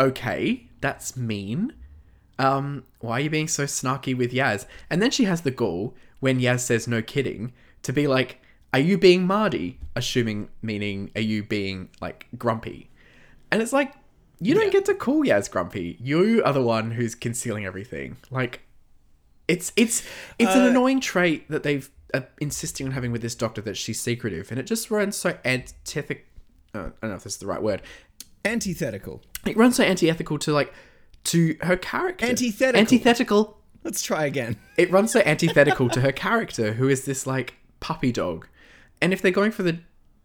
okay, that's mean. Um, why are you being so snarky with Yaz? And then she has the gall when Yaz says, no kidding, to be like, are you being Mardy? Assuming, meaning, are you being, like, grumpy? And it's like, you don't yeah. get to call Yaz grumpy. You are the one who's concealing everything. Like, it's it's it's uh, an annoying trait that they've uh, insisting on having with this doctor, that she's secretive. And it just runs so antithic... Oh, I don't know if this is the right word. Antithetical. It runs so anti-ethical to, like, to her character. Antithetical. Antithetical. Let's try again. It runs so antithetical to her character, who is this, like, puppy dog. And if they're going for the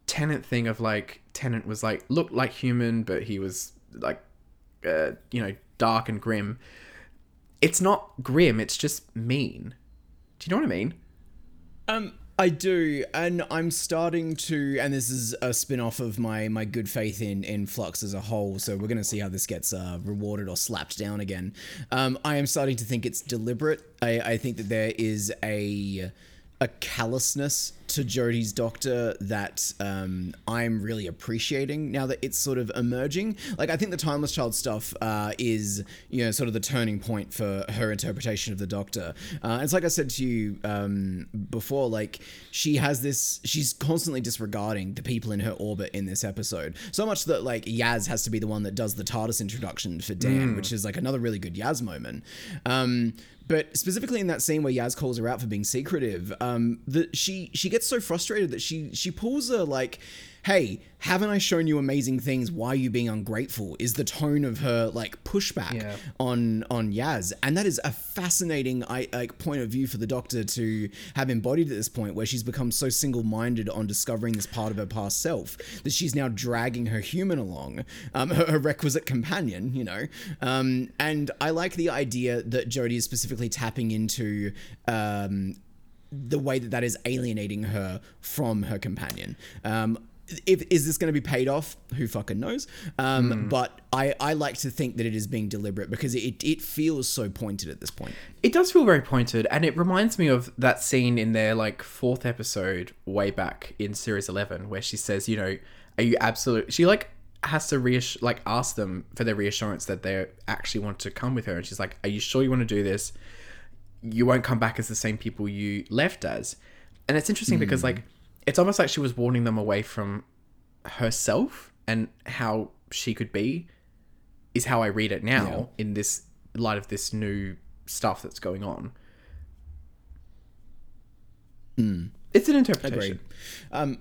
Tennant thing of, like, Tennant was, like, looked like human, but he was, like, uh, you know, dark and grim. It's not grim, it's just mean. Do you know what I mean? Um, I do, and I'm starting to, and this is a spin-off of my, my good faith in, in Flux as a whole, so we're going to see how this gets uh, rewarded or slapped down again. Um, I am starting to think it's deliberate. I, I think that there is a... a callousness to Jodie's doctor that um, I'm really appreciating now that it's sort of emerging. Like, I think the Timeless Child stuff uh, is, you know, sort of the turning point for her interpretation of the doctor. Uh, it's like I said to you um, before, like, she has this, she's constantly disregarding the people in her orbit in this episode. So much that, like, Yaz has to be the one that does the TARDIS introduction for Dan, mm. which is, like, another really good Yaz moment. Um, But specifically in that scene where Yaz calls her out for being secretive, um, the, she she gets so frustrated that she she pulls her, like, hey, haven't I shown you amazing things? Why are you being ungrateful? Is the tone of her, like, pushback yeah. on on Yaz. And that is a fascinating I, like point of view for the Doctor to have embodied at this point, where she's become so single-minded on discovering this part of her past self that she's now dragging her human along, um, her, her requisite companion, you know. Um, and I like the idea that Jodie is specifically tapping into... Um, the way that that is alienating her from her companion. Um, if, is this going to be paid off? Who fucking knows? Um, mm. But I, I like to think that it is being deliberate, because it, it feels so pointed at this point. It does feel very pointed, and it reminds me of that scene in their, like, fourth episode way back in Series eleven, where she says, you know, are you absolute... She, like, has to reassure, like, ask them for their reassurance that they actually want to come with her. And she's like, are you sure you want to do this? You won't come back as the same people you left as. And it's interesting mm. because, like, it's almost like she was warning them away from herself and how she could be, is how I read it now yeah. in this light of this new stuff that's going on. Mm. It's an interpretation. Agreed. Um,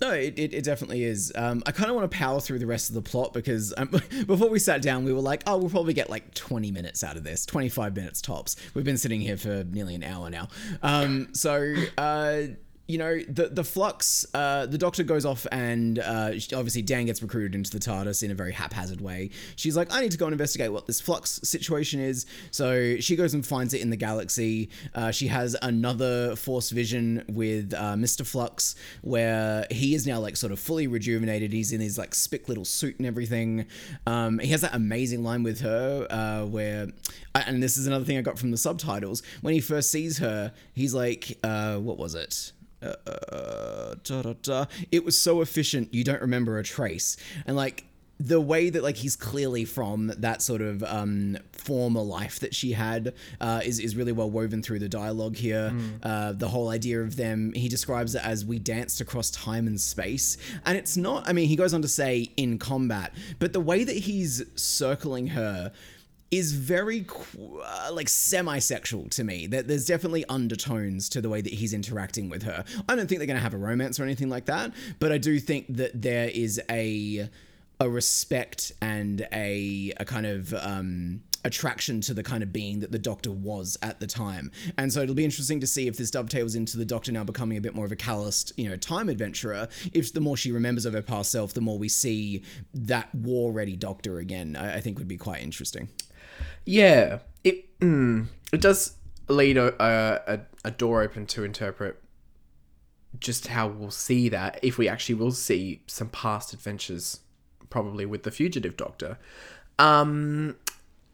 No, it, it, it definitely is. Um, I kind of want to power through the rest of the plot, because um, before we sat down, we were like, oh, we'll probably get like twenty minutes out of this, twenty-five minutes tops. We've been sitting here for nearly an hour now. Um, so, uh, you know, the, the flux, uh, the doctor goes off and uh, obviously Dan gets recruited into the TARDIS in a very haphazard way. She's like, I need to go and investigate what this flux situation is. So she goes and finds it in the galaxy. Uh, she has another force vision with uh, Mister Flux, where he is now like sort of fully rejuvenated. He's in his like spick little suit and everything. Um, he has that amazing line with her uh, where, and this is another thing I got from the subtitles, when he first sees her, he's like, uh, what was it? Uh, uh, da, da, da. It was so efficient, you don't remember a trace. And like the way that like he's clearly from that sort of um, former life that she had uh, is, is really well woven through the dialogue here. Mm. Uh, the whole idea of them, he describes it as we danced across time and space. And it's not, I mean, he goes on to say in combat, but the way that he's circling her is very uh, like semi-sexual to me. That there's definitely undertones to the way that he's interacting with her. I don't think they're going to have a romance or anything like that, but I do think that there is a a respect and a a kind of um, attraction to the kind of being that the Doctor was at the time. And so it'll be interesting to see if this dovetails into the Doctor now becoming a bit more of a calloused, you know, time adventurer. If the more she remembers of her past self, the more we see that war-ready Doctor again, I, I think would be quite interesting. Yeah, it mm, it does lead a, a a door open to interpret just how we'll see that, if we actually will see some past adventures, probably with the Fugitive Doctor. Um,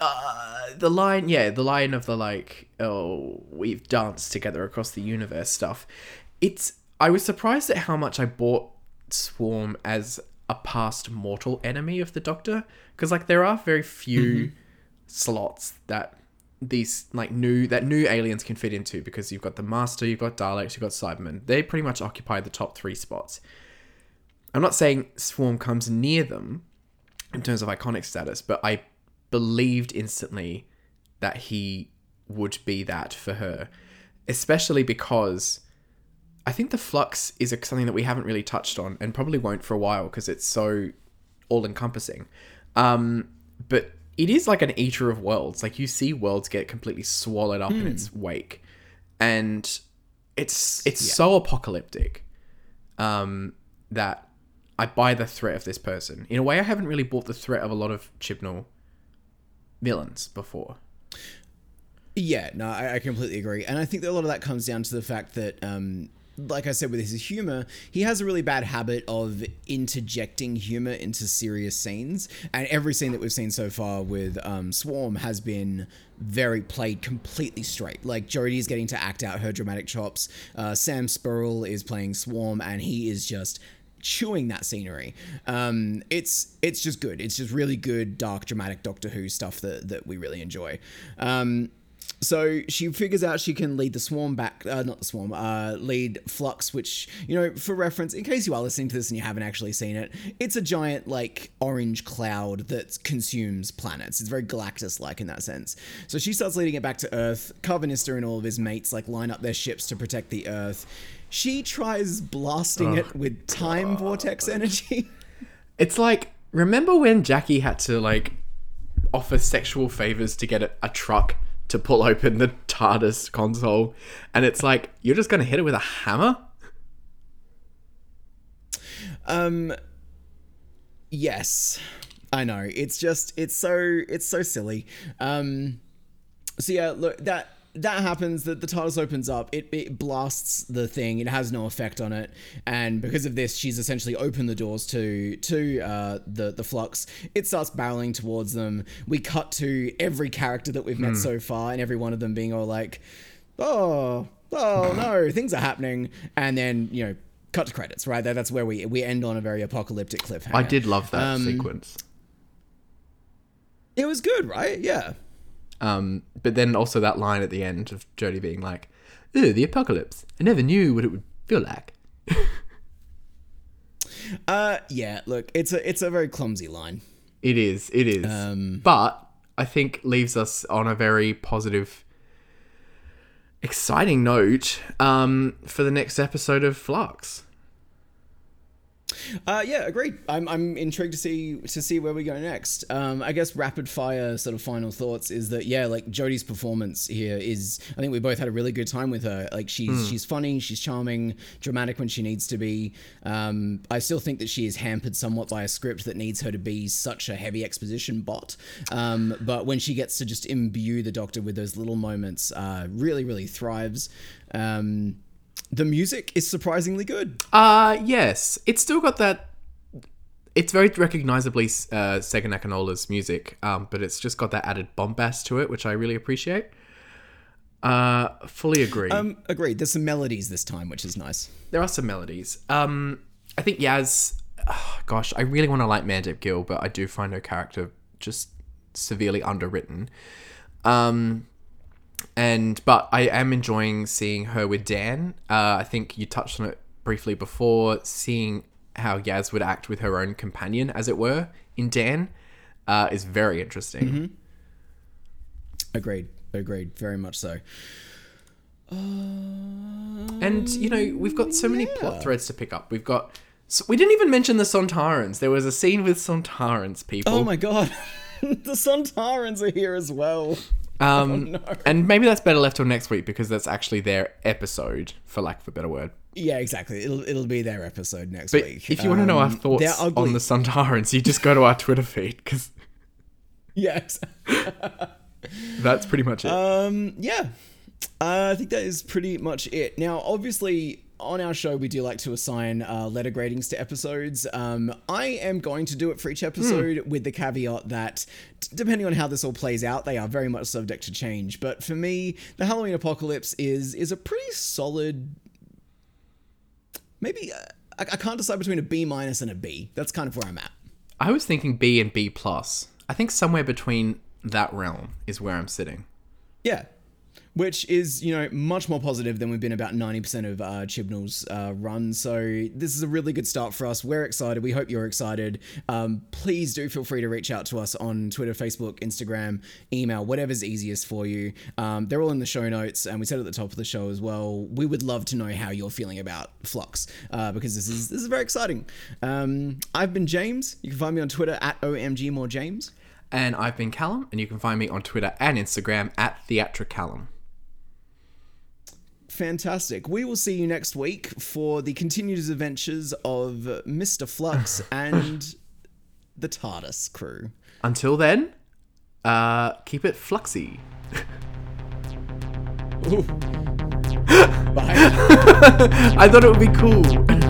uh, the line, yeah, the line of the like, oh, we've danced together across the universe stuff. It's I was surprised at how much I bought Swarm as a past mortal enemy of the Doctor, because like there are very few. Mm-hmm. slots that these like new that new aliens can fit into, because you've got the Master, you've got Daleks, you've got Cybermen. They pretty much occupy the top three spots. I'm not saying Swarm comes near them in terms of iconic status, but I believed instantly that he would be that for her, especially because I think the Flux is something that we haven't really touched on and probably won't for a while because it's so all-encompassing. Um, but it is like an eater of worlds. Like, you see worlds get completely swallowed up mm. in its wake, and it's it's yeah. so apocalyptic um, that I buy the threat of this person. In a way, I haven't really bought the threat of a lot of Chibnall villains before. Yeah, no, I, I completely agree. And I think that a lot of that comes down to the fact that, um, like I said, with his humor, he has a really bad habit of interjecting humor into serious scenes. And every scene that we've seen so far with um, Swarm has been very played completely straight. Like, Jodie's getting to act out her dramatic chops. Uh, Sam Spurrell is playing Swarm, and he is just chewing that scenery. Um, it's it's just good. It's just really good, dark, dramatic Doctor Who stuff that, that we really enjoy. Um, so she figures out she can lead the Swarm back, uh, not the Swarm, uh, lead Flux, which, you know, for reference, in case you are listening to this and you haven't actually seen it, it's a giant, like, orange cloud that consumes planets. It's very Galactus-like in that sense. So she starts leading it back to Earth. Carvanista and all of his mates, like, line up their ships to protect the Earth. She tries blasting oh, it with time God. vortex energy. It's like, remember when Jackie had to, like, offer sexual favors to get a, a truck to pull open the TARDIS console? And it's like, you're just going to hit it with a hammer? Um, yes. I know. It's just, it's so, it's so silly. Um, so yeah, look, that, that happens, that the TARDIS opens up, it, it blasts the thing, it has no effect on it, and because of this, she's essentially opened the doors to to uh, the, the Flux. It starts barreling towards them. We cut to every character that we've met mm. so far, and every one of them being all like, oh, oh no, things are happening, and then, you know, cut to credits, right? That, that's where we, we end on a very apocalyptic cliffhanger. I did love that um, sequence. It was good, right? Yeah. Um, but then also that line at the end of Jodie being like, "Ooh, the apocalypse. I never knew what it would feel like." uh, yeah, look, it's a, it's a very clumsy line. It is, it is. Um, but I think leaves us on a very positive, exciting note, um, for the next episode of Flux. Uh, yeah, agreed. I'm I'm intrigued to see to see where we go next. Um, I guess rapid fire sort of final thoughts is that, yeah, like, Jodie's performance here is, I think we both had a really good time with her. Like, she's mm. she's funny, she's charming, dramatic when she needs to be. Um, I still think that she is hampered somewhat by a script that needs her to be such a heavy exposition bot. Um, but when she gets to just imbue the Doctor with those little moments, uh, really really thrives. Um, The music is surprisingly good. Uh, yes. It's still got that... It's very recognisably uh, Sega Nakanola's music, um, but it's just got that added bombast to it, which I really appreciate. Uh, fully agree. Um, agreed. There's some melodies this time, which is nice. There are some melodies. Um, I think Yaz... Oh, gosh, I really want to like Mandip Gill, but I do find her character just severely underwritten. Um... And, but I am enjoying seeing her with Dan. Uh, I think you touched on it briefly before, seeing how Yaz would act with her own companion, as it were, in Dan, uh, is very interesting. Mm-hmm. Agreed. Agreed. Very much so. Um, and, you know, we've got so many yeah. plot threads to pick up. We've got... So we didn't even mention the Sontarans. There was a scene with Sontarans, people. Oh, my God. The Sontarans are here as well. Um, oh, no. And maybe that's better left till next week, because that's actually their episode, for lack of a better word. Yeah, exactly. It'll it'll be their episode next but week. If you um, want to know our thoughts on the Sontarans, you just go to our Twitter feed. Cause yes, that's pretty much it. Um, yeah, uh, I think that is pretty much it. Now, obviously, on our show, we do like to assign uh, letter gradings to episodes. Um, I am going to do it for each episode mm. with the caveat that, t- depending on how this all plays out, they are very much subject to change. But for me, the Halloween Apocalypse is is a pretty solid... Maybe... Uh, I-, I can't decide between a B minus and a B. That's kind of where I'm at. I was thinking B and B plus. I think somewhere between that realm is where I'm sitting. Yeah. Which is, you know, much more positive than we've been about ninety percent of uh, Chibnall's uh, run. So this is a really good start for us. We're excited. We hope you're excited. Um, please do feel free to reach out to us on Twitter, Facebook, Instagram, email, whatever's easiest for you. Um, they're all in the show notes. And we said at the top of the show as well, we would love to know how you're feeling about Flux uh, because this is this is very exciting. Um, I've been James. You can find me on Twitter at O M G More James. And I've been Callum. And you can find me on Twitter and Instagram at Theatricallum. Fantastic. We will see you next week for the continued adventures of Mister Flux and the TARDIS crew. Until then, uh, keep it fluxy. Bye. I thought it would be cool.